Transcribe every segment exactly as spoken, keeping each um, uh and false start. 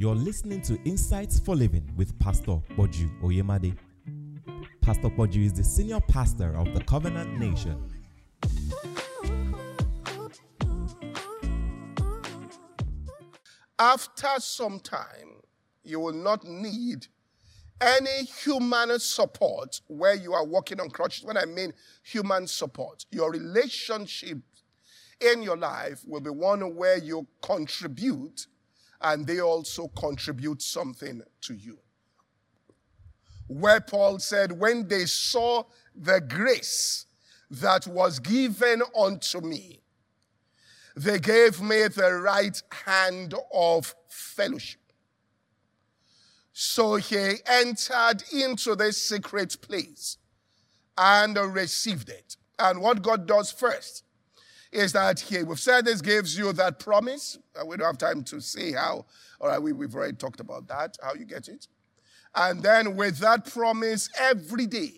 You're listening to Insights for Living with Pastor Poju Oyemade. Pastor Poju is the senior pastor of the Covenant Nation. After some time, you will not need any human support where you are walking on crutches. When I mean human support, your relationship in your life will be one where you contribute and they also contribute something to you. Where Paul said, when they saw the grace that was given unto me, they gave me the right hand of fellowship. So he entered into this secret place and received it. And what God does first is that here, we've said this gives you that promise. Uh, we don't have time to see how. All right, we, we've already talked about that, how you get it. And then with that promise every day,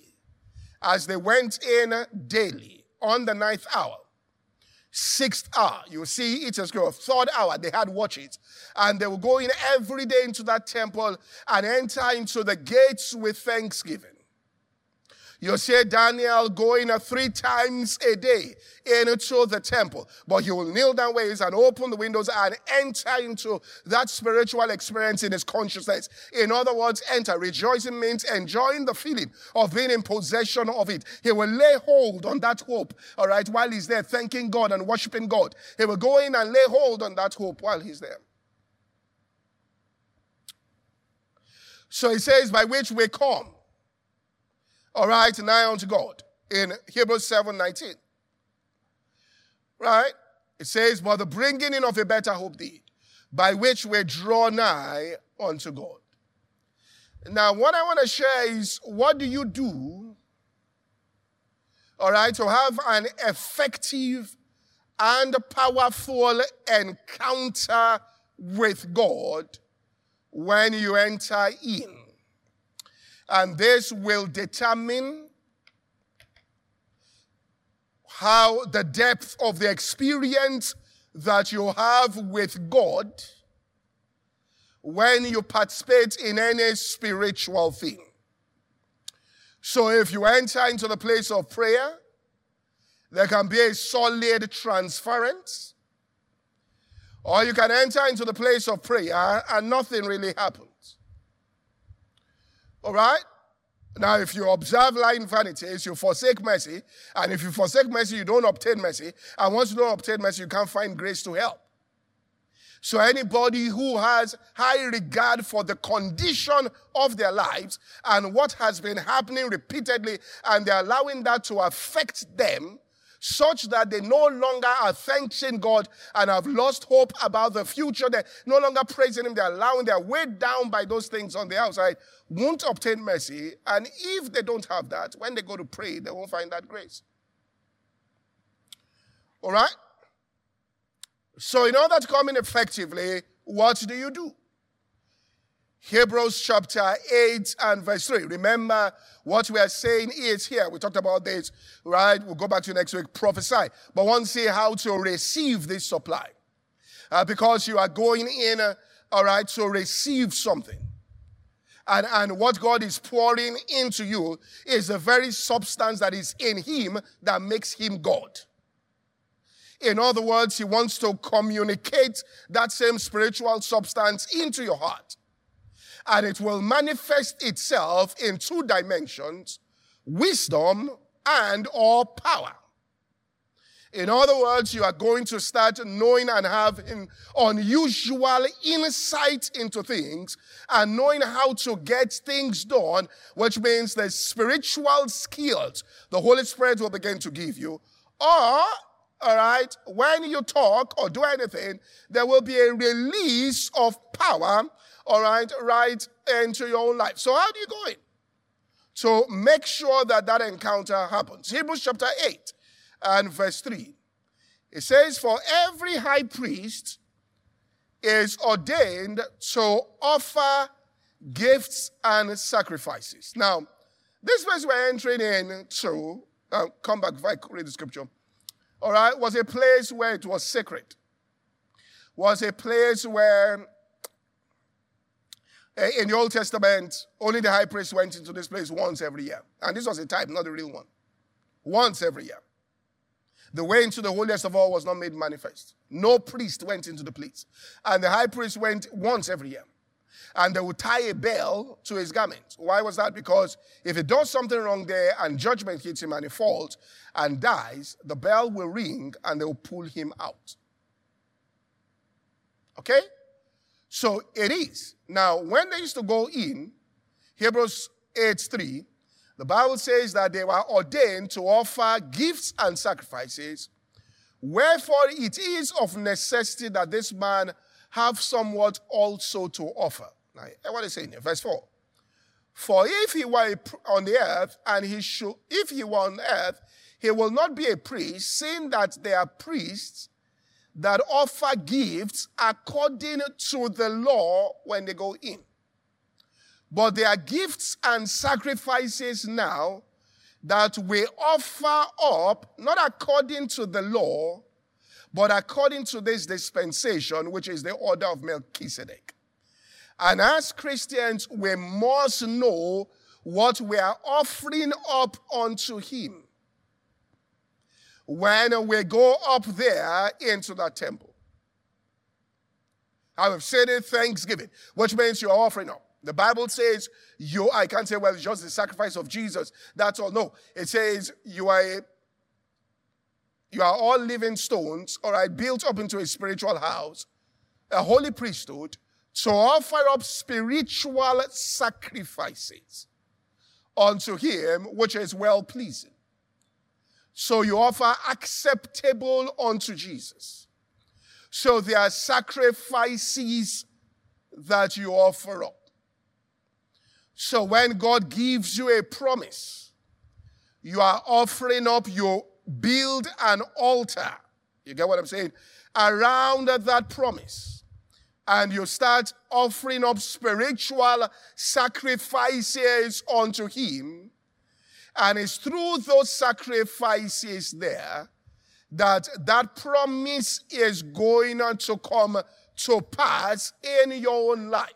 as they went in daily, on the ninth hour, sixth hour, you see it as go, third hour, they had watches. And they will go in every day into that temple and enter into the gates with thanksgiving. You see Daniel going three times a day into the temple. But he will kneel down where he is and open the windows and enter into that spiritual experience in his consciousness. In other words, enter. Rejoicing means enjoying the feeling of being in possession of it. He will lay hold on that hope, all right, while he's there thanking God and worshiping God. He will go in and lay hold on that hope while he's there. So he says, by which we come. All right, now unto God in Hebrews seven nineteen. Right? It says, but the bringing in of a better hope deed, by which we draw nigh unto God. Now, what I want to share is, what do you do, all right, to have an effective and powerful encounter with God when you enter in? And this will determine how the depth of the experience that you have with God when you participate in any spiritual thing. So if you enter into the place of prayer, there can be a solid transference. Or you can enter into the place of prayer and nothing really happens. All right? Now, if you observe lying vanities, you forsake mercy. And if you forsake mercy, you don't obtain mercy. And once you don't obtain mercy, you can't find grace to help. So anybody who has high regard for the condition of their lives and what has been happening repeatedly, and they're allowing that to affect them such that they no longer are thanking God and have lost hope about the future. They're no longer praising him. They're allowing, they're weighed down by those things on the outside, won't obtain mercy. And if they don't have that, when they go to pray, they won't find that grace. All right? So in order to come in effectively, what do you do? Hebrews chapter eight and verse three. Remember what we are saying is here. We talked about this, right? We'll go back to next week. Prophesy. But one see how to receive this supply. Uh, because you are going in, uh, all right, to receive something. And, and what God is pouring into you is the very substance that is in him that makes him God. In other words, he wants to communicate that same spiritual substance into your heart. And it will manifest itself in two dimensions, wisdom and or power. In other words, you are going to start knowing and having unusual insight into things and knowing how to get things done, which means the spiritual skills the Holy Spirit will begin to give you. Or, all right, when you talk or do anything, there will be a release of power. All right, right into your own life. So how do you go in? So make sure that that encounter happens. Hebrews chapter eight and verse three. It says, for every high priest is ordained to offer gifts and sacrifices. Now, this place we're entering into, uh, come back if I read the scripture, all right, was a place where it was sacred. Was a place where In the Old Testament, only the high priest went into this place once every year. And this was a type, not the real one. Once every year. The way into the holiest of all was not made manifest. No priest went into the place. And the high priest went once every year. And they would tie a bell to his garment. Why was that? Because if he does something wrong there and judgment hits him and he falls and dies, the bell will ring and they will pull him out. Okay? So it is. Now, when they used to go in, Hebrews eight three, the Bible says that they were ordained to offer gifts and sacrifices. Wherefore it is of necessity that this man have somewhat also to offer. Now, what is it saying here? Verse four. For if he were on the earth, and he should, if he were on earth, he will not be a priest, seeing that they are priests that offer gifts according to the law when they go in. But there are gifts and sacrifices now that we offer up, not according to the law, but according to this dispensation, which is the order of Melchizedek. And as Christians, we must know what we are offering up unto him when we go up there into that temple. I have said it, thanksgiving, which means you are offering up. The Bible says, you, I can't say, well, it's just the sacrifice of Jesus. That's all. No, it says you are a You are all living stones, all right, built up into a spiritual house, a holy priesthood, to offer up spiritual sacrifices unto him, which is well-pleasing. So you offer acceptable unto Jesus. So there are sacrifices that you offer up. So when God gives you a promise, you are offering up your build an altar, you get what I'm saying, around that promise. And you start offering up spiritual sacrifices unto him. And it's through those sacrifices there that that promise is going on to come to pass in your own life.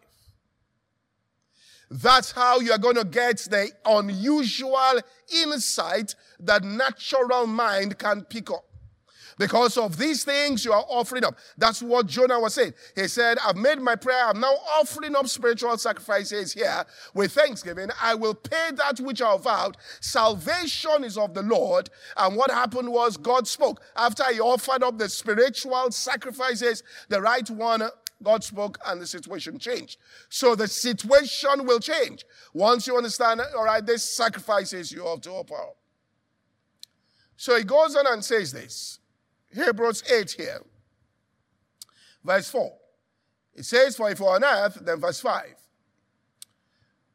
That's how you're going to get the unusual insight that natural mind can pick up. Because of these things you are offering up. That's what Jonah was saying. He said, I've made my prayer. I'm now offering up spiritual sacrifices here with thanksgiving. I will pay that which I vowed. Salvation is of the Lord. And what happened was God spoke. After he offered up the spiritual sacrifices, the right one, God spoke and the situation changed. So the situation will change. Once you understand, all right, these sacrifices you have to offer up. So he goes on and says this. Hebrews eight here. Verse four. It says, for if we are on earth, then verse five.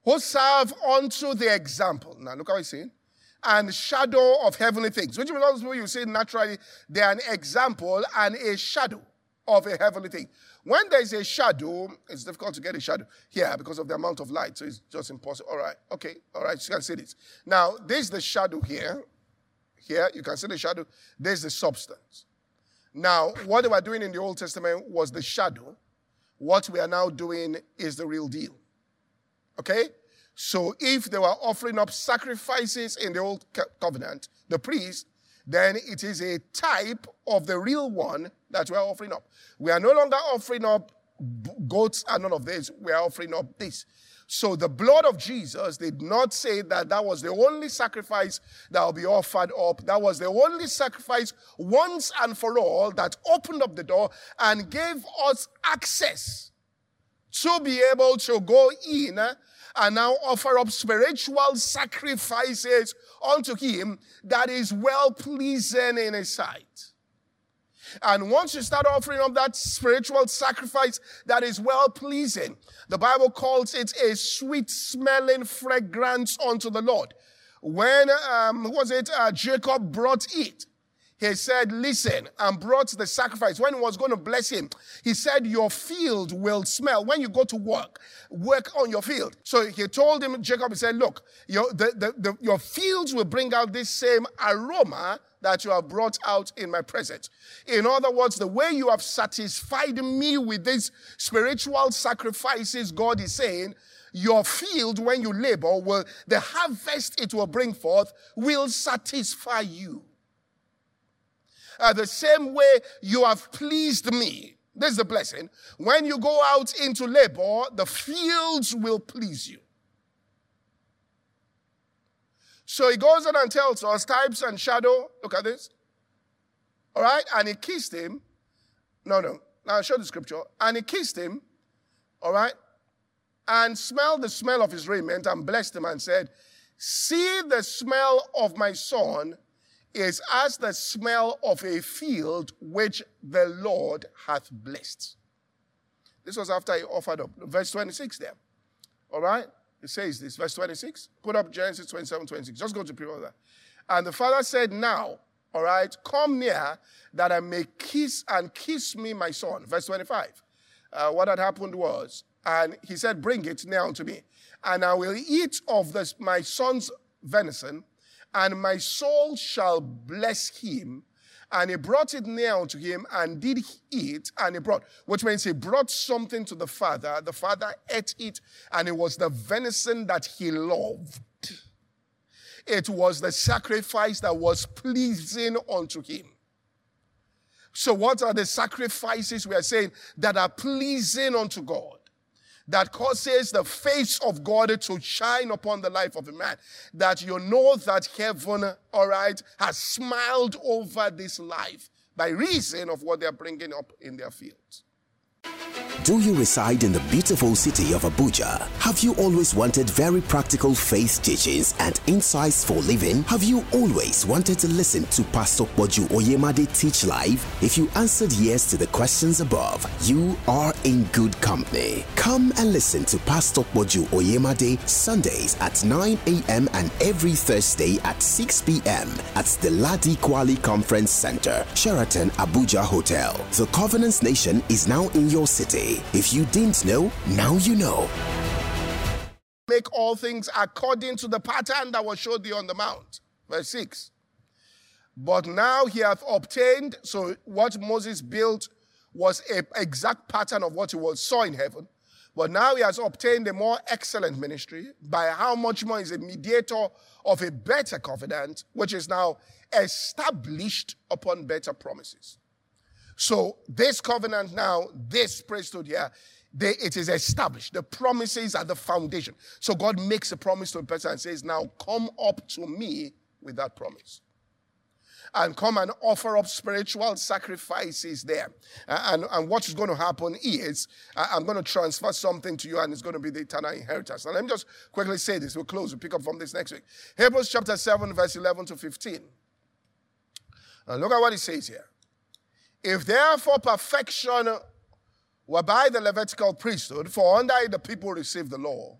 Who serve unto the example. Now look how he's saying. And shadow of heavenly things. Which means you see naturally, they are an example and a shadow of a heavenly thing. When there is a shadow, it's difficult to get a shadow here because of the amount of light. So it's just impossible. All right. Okay. All right. You can see this. Now, there's the shadow here. Here, you can see the shadow. There's the substance. Now, what they were doing in the Old Testament was the shadow. What we are now doing is the real deal. Okay? So if they were offering up sacrifices in the Old Covenant, the priest, then it is a type of the real one that we are offering up. We are no longer offering up goats and none of this. We are offering up this. So the blood of Jesus did not say that that was the only sacrifice that will be offered up. That was the only sacrifice once and for all that opened up the door and gave us access to be able to go in and now offer up spiritual sacrifices unto him that is well-pleasing in his sight. And once you start offering up that spiritual sacrifice that is well-pleasing, the Bible calls it a sweet-smelling fragrance unto the Lord. When, um, who was it, uh, Jacob brought it, he said, listen, and brought the sacrifice. When he was going to bless him, he said, your field will smell. When you go to work, work on your field. So he told him, Jacob, he said, look, your, the, the, the, your fields will bring out this same aroma that you have brought out in my presence. In other words, the way you have satisfied me with these spiritual sacrifices, God is saying, your field when you labor, will, the harvest it will bring forth will satisfy you. Uh, the same way you have pleased me. This is the blessing. When you go out into labor, the fields will please you. So he goes on and tells us types and shadow. Look at this. All right? And he kissed him. No, no. Now I'll show the scripture. And he kissed him. All right? And smelled the smell of his raiment and blessed him and said, see, the smell of my son is as the smell of a field which the Lord hath blessed. This was after he offered up. Verse twenty-six there. All right? It says this. Verse twenty-six. Put up Genesis twenty-seven, twenty-six. Just go to pre-order that. And the father said, now, all right, come near that I may kiss and kiss me, my son. Verse twenty-five. Uh, what had happened was, and he said, bring it near unto me. And I will eat of this, my son's venison, and my soul shall bless him. And he brought it near unto him and did eat, and he brought, which means he brought something to the father. The father ate it, and it was the venison that he loved. It was the sacrifice that was pleasing unto him. So what are the sacrifices we are saying that are pleasing unto God? That causes the face of God to shine upon the life of a man. That you know that heaven, all right, has smiled over this life by reason of what they're bringing up in their fields. Do you reside in the beautiful city of Abuja? Have you always wanted very practical faith teachings and insights for living? Have you always wanted to listen to Pastor Poju Oyemade teach live? If you answered yes to the questions above, you are in good company. Come and listen to Pastor Poju Oyemade Sundays at nine a m and every Thursday at six p m at the Ladi Kwali Conference Center, Sheraton Abuja Hotel. The Covenant Nation is now in your city. If you didn't know, now you know. Make all things according to the pattern that was showed thee on the mount. Verse six. But now he hath obtained, so what Moses built was an exact pattern of what he was, saw in heaven. But now he has obtained a more excellent ministry, by how much more is a mediator of a better covenant, which is now established upon better promises. So this covenant now, this priesthood here, they, it is established. The promises are the foundation. So God makes a promise to a person and says, now come up to me with that promise. And come and offer up spiritual sacrifices there. And, and what is going to happen is, I'm going to transfer something to you, and it's going to be the eternal inheritance. And let me just quickly say this. We'll close. We'll pick up from this next week. Hebrews chapter seven, verse eleven to fifteen. And look at what it says here. If therefore perfection were by the Levitical priesthood, for under it the people received the law,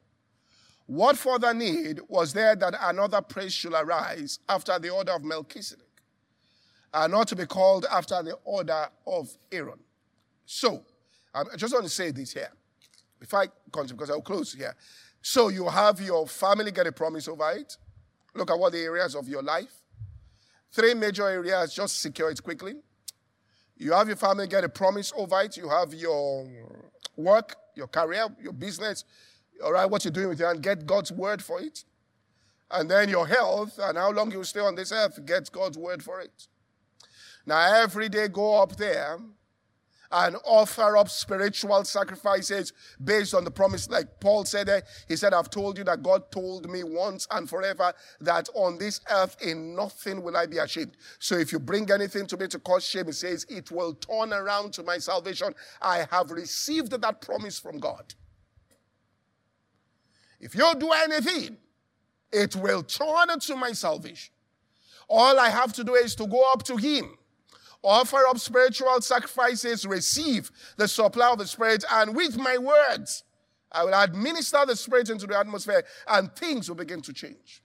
what further need was there that another priest should arise after the order of Melchizedek, and not to be called after the order of Aaron? So, I just want to say this here, if I continue, because I'll close here. So you have your family get a promise over it. Look at what the areas of your life. Three major areas, just secure it quickly. You have your family get a promise over it. You have your work, your career, your business, all right, what you're doing with your hand, get God's word for it. And then your health and how long you stay on this earth, get God's word for it. Now, every day go up there and offer up spiritual sacrifices based on the promise. Like Paul said, he said, I've told you that God told me once and forever that on this earth in nothing will I be ashamed. So if you bring anything to me to cause shame, he says, it will turn around to my salvation. I have received that promise from God. If you do anything, it will turn to my salvation. All I have to do is to go up to him, offer up spiritual sacrifices, receive the supply of the Spirit, and with my words, I will administer the Spirit into the atmosphere, and things will begin to change.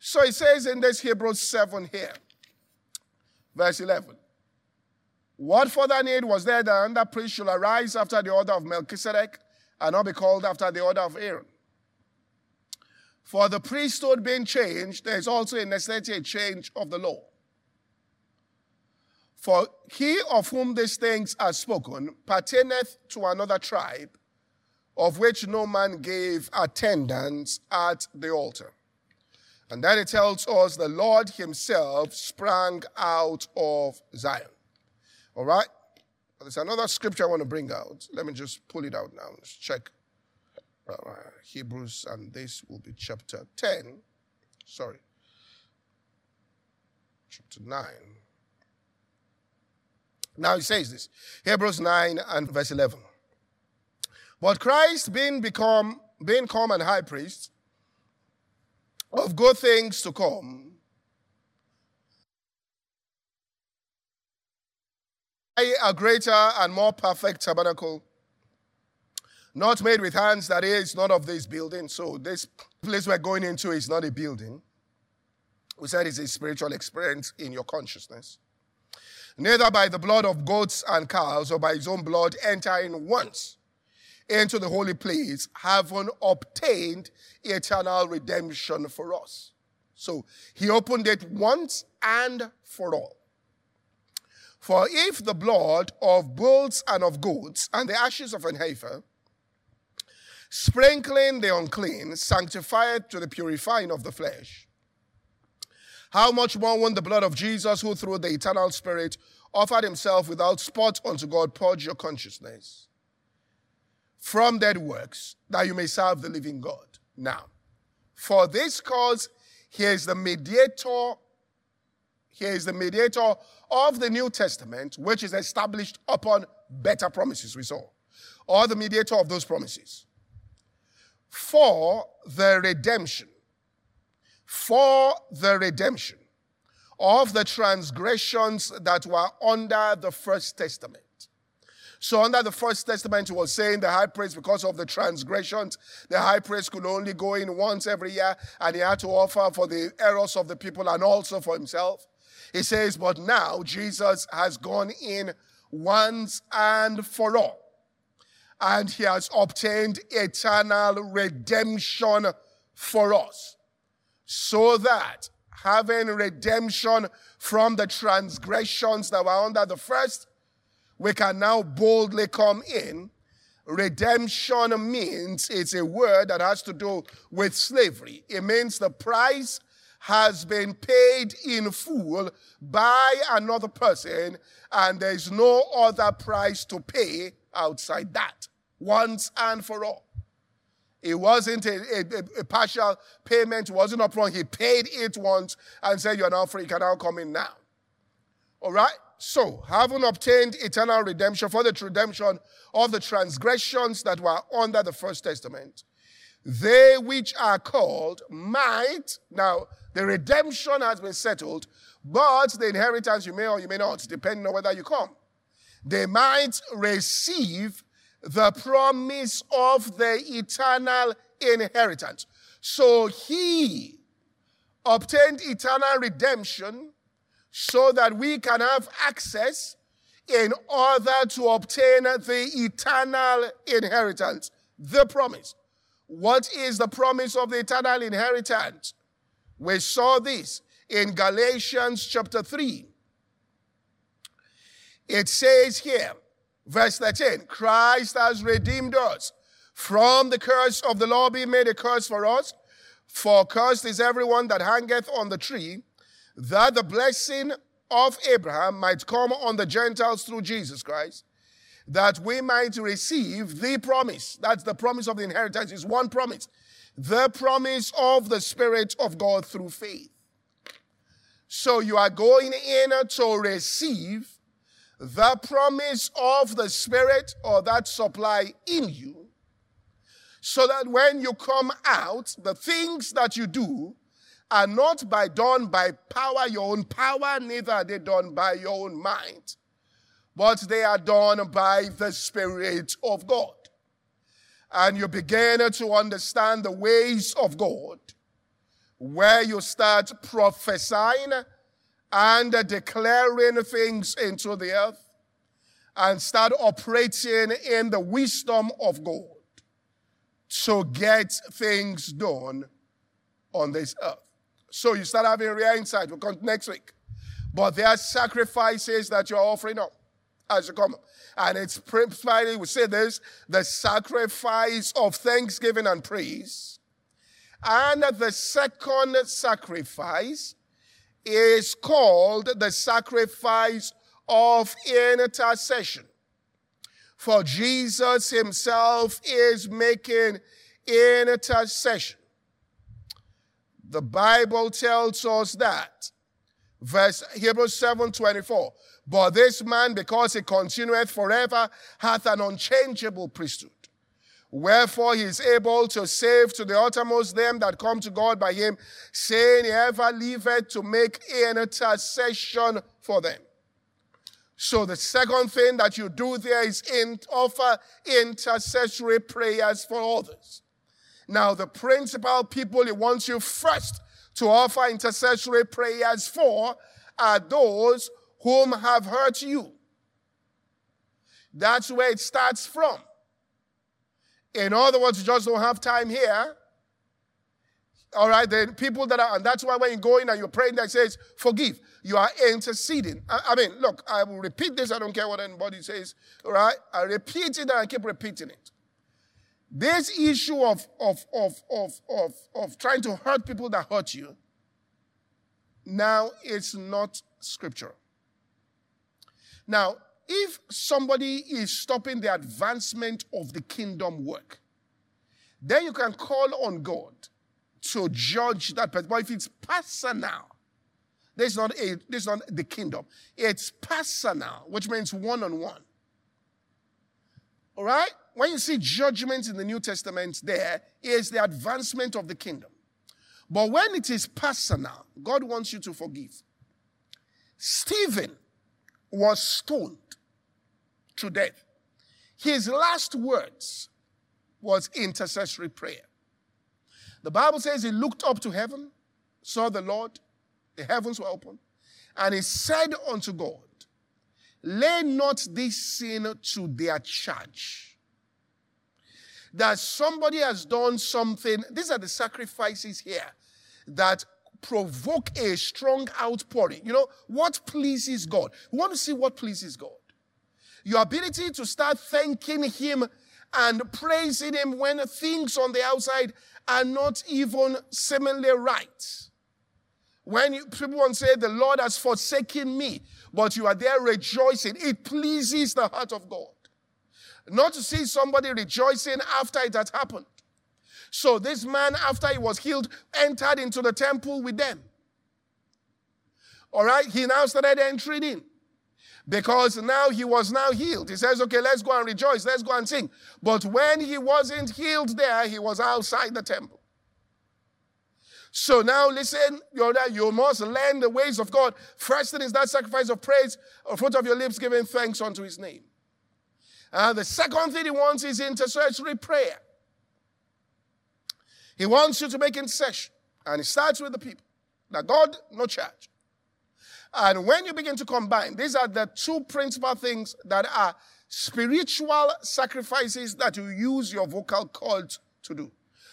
So it says in this Hebrews seven here, verse eleven, what further need was there that under priest should arise after the order of Melchizedek, and not be called after the order of Aaron? For the priesthood being changed, there is also in necessity a change of the law. For he of whom these things are spoken pertaineth to another tribe, of which no man gave attendance at the altar. And then it tells us the Lord himself sprang out of Zion. All right? There's another scripture I want to bring out. Let me just pull it out now. Let's check. All right. Hebrews, and this will be chapter ten. Sorry. Chapter nine. Now it says this. Hebrews nine and verse eleven. But Christ being become, being come and high priest of good things to come, a greater and more perfect tabernacle, not made with hands, that is, not of this building. So this place we're going into is not a building. We said it's a spiritual experience in your consciousness. Neither by the blood of goats and cows, or by his own blood, entering once into the holy place, having obtained eternal redemption for us. So he opened it once and for all. For if the blood of bulls and of goats and the ashes of an heifer, sprinkling the unclean, sanctified to the purifying of the flesh, how much more won't the blood of Jesus, who through the eternal Spirit offered himself without spot unto God, purge your consciousness from dead works, that you may serve the living God. Now, for this cause, he is the mediator, he is the mediator of the New Testament, which is established upon better promises, we saw, or the mediator of those promises, for the redemption, for the redemption of the transgressions that were under the First Testament. So under the First Testament, it was saying the high priest, because of the transgressions, the high priest could only go in once every year, and he had to offer for the errors of the people and also for himself. He says, but now Jesus has gone in once and for all, and he has obtained eternal redemption for us, so that having redemption from the transgressions that were under the first, we can now boldly come in. Redemption means, it's a word that has to do with slavery. It means the price has been paid in full by another person, and there is no other price to pay outside that, once and for all. It wasn't a, a, a partial payment, it wasn't upfront. He paid it once and said, you're now free, you can now come in now. All right? So, having obtained eternal redemption for the redemption of the transgressions that were under the First Testament, they which are called might, now the redemption has been settled, but the inheritance you may or you may not, depending on whether you come, they might receive the promise of the eternal inheritance. So he obtained eternal redemption, so that we can have access in order to obtain the eternal inheritance, the promise. What is the promise of the eternal inheritance? We saw this in Galatians chapter three. It says here, verse thirteen, Christ has redeemed us from the curse of the law, being made a curse for us. For cursed is everyone that hangeth on the tree, that the blessing of Abraham might come on the Gentiles through Jesus Christ, that we might receive the promise. That's the promise of the inheritance. It's one promise. The promise of the Spirit of God through faith. So you are going in to receive the promise of the Spirit, or that supply in you, so that when you come out, the things that you do are not by done by power, your own power, neither are they done by your own mind, but they are done by the Spirit of God. And you begin to understand the ways of God, where you start prophesying and declaring things into the earth, and start operating in the wisdom of God to get things done on this earth. So you start having real insight. We'll come next week. But there are sacrifices that you're offering up as you come. And it's principally, we say this, the sacrifice of thanksgiving and praise. And the second sacrifice is called the sacrifice of intercession. For Jesus himself is making intercession. The Bible tells us that. Verse Hebrews seven twenty-four. But this man, because he continueth forever, hath an unchangeable priesthood. Wherefore he is able to save to the uttermost them that come to God by him, saying he ever liveth to make intercession for them. So the second thing that you do there is in, offer intercessory prayers for others. Now the principal people he wants you first to offer intercessory prayers for are those whom have hurt you. That's where it starts from. In other words, you just don't have time here. All right, the people that are, and that's why when you go in and you're praying, that says, forgive. You are interceding. I, I mean, look, I will repeat this. I don't care what anybody says. All right, I repeat it and I keep repeating it. This issue of, of, of, of, of, of trying to hurt people that hurt you, now it's not scriptural. Now, if somebody is stopping the advancement of the kingdom work, then you can call on God to judge that person. But if it's personal, this is not, a, this is not the kingdom. It's personal, which means one-on-one. All right? When you see judgment in the New Testament, there is the advancement of the kingdom. But when it is personal, God wants you to forgive. Stephen was stoned to death. His last words was intercessory prayer. The Bible says he looked up to heaven, saw the Lord, the heavens were open, and he said unto God, lay not this sin to their charge. That somebody has done something, these are the sacrifices here, that provoke a strong outpouring. You know, what pleases God? We want to see what pleases God. Your ability to start thanking him and praising him when things on the outside are not even seemingly right. When you, people want to say, the Lord has forsaken me, but you are there rejoicing, it pleases the heart of God. Not to see somebody rejoicing after it had happened. So this man, after he was healed, entered into the temple with them. All right? He now started entering in. Because now he was now healed. He says, okay, let's go and rejoice. Let's go and sing. But when he wasn't healed there, he was outside the temple. So now listen, you must learn the ways of God. First thing is that sacrifice of praise, or fruit of your lips giving thanks unto his name. And the second thing he wants is intercessory prayer. He wants you to make intercession. And it starts with the people. Now God, no charge. And when you begin to combine, these are the two principal things that are spiritual sacrifices that you use your vocal cords to do.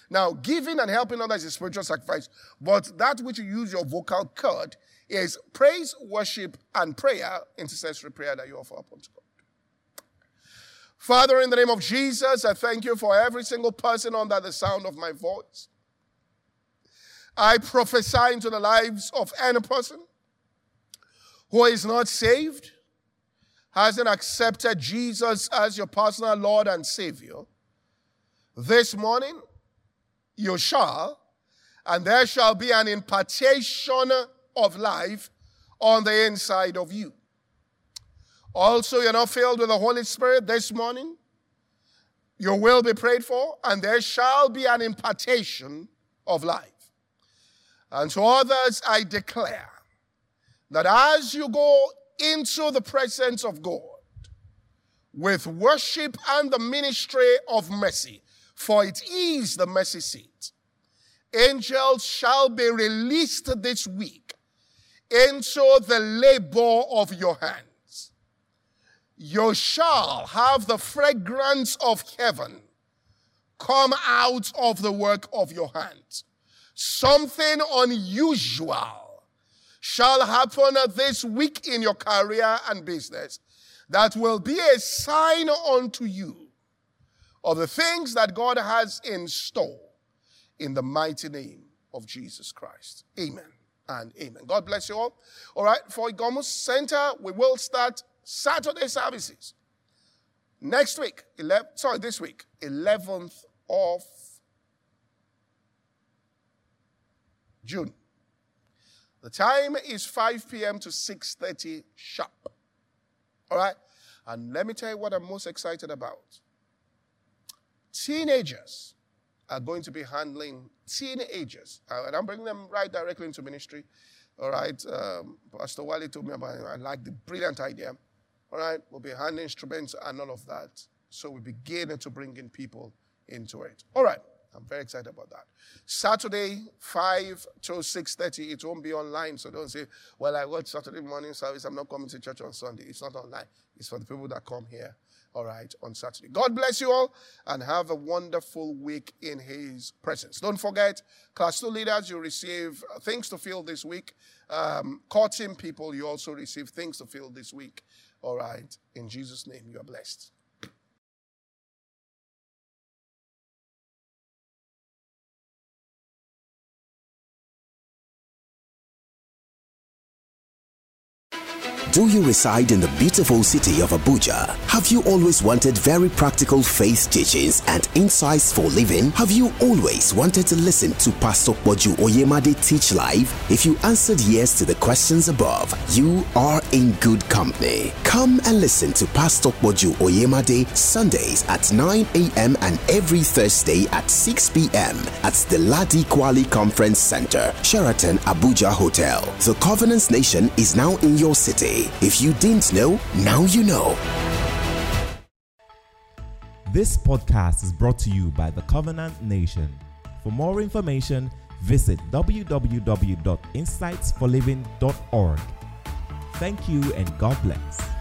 Now, giving and helping others is a spiritual sacrifice, but that which you use your vocal cord is praise, worship, and prayer, intercessory prayer that you offer up unto God. Father, in the name of Jesus, I thank you for every single person under the sound of my voice. I prophesy into the lives of any person who is not saved, hasn't accepted Jesus as your personal Lord and Savior. This morning, you shall, and there shall be an impartation of life on the inside of you. Also, you're not filled with the Holy Spirit this morning. You will be prayed for, and there shall be an impartation of life. And to others, I declare, that as you go into the presence of God with worship and the ministry of mercy, for it is the mercy seat, angels shall be released this week into the labor of your hands. You shall have the fragrance of heaven come out of the work of your hands. Something unusual shall happen this week in your career and business that will be a sign unto you of the things that God has in store in the mighty name of Jesus Christ. Amen and amen. God bless you all. All right, for Igamos Center, we will start Saturday services. Next week, sorry, this week, eleventh of June. The time is five p m to six thirty sharp. All right? And let me tell you what I'm most excited about. Teenagers are going to be handling teenagers. And I'm bringing them right directly into ministry. All right? Um, Pastor Wally told me about it. I like the brilliant idea. All right, we'll be handing instruments and all of that. So we begin to bring in people into it. All right, I'm very excited about that. Saturday, five to six thirty, it won't be online. So don't say, well, I watch Saturday morning service. I'm not coming to church on Sunday. It's not online. It's for the people that come here, all right, on Saturday. God bless you all and have a wonderful week in his presence. Don't forget, class two leaders, you receive things to fill this week. Um, core team people, you also receive things to fill this week. All right. In Jesus' name, you are blessed. Do you reside in the beautiful city of Abuja? Have you always wanted very practical faith teachings and insights for living? Have you always wanted to listen to Pastor Poju Oyemade teach live? If you answered yes to the questions above, you are in good company. Come and listen to Pastor Poju Oyemade Sundays at nine a m and every Thursday at six p m at the Ladi Kwali Conference Center, Sheraton Abuja Hotel. The Covenant Nation is now in your city. If you didn't know, now you know. This podcast is brought to you by the Covenant Nation. For more information, visit w w w dot insights for living dot org. Thank you and God bless.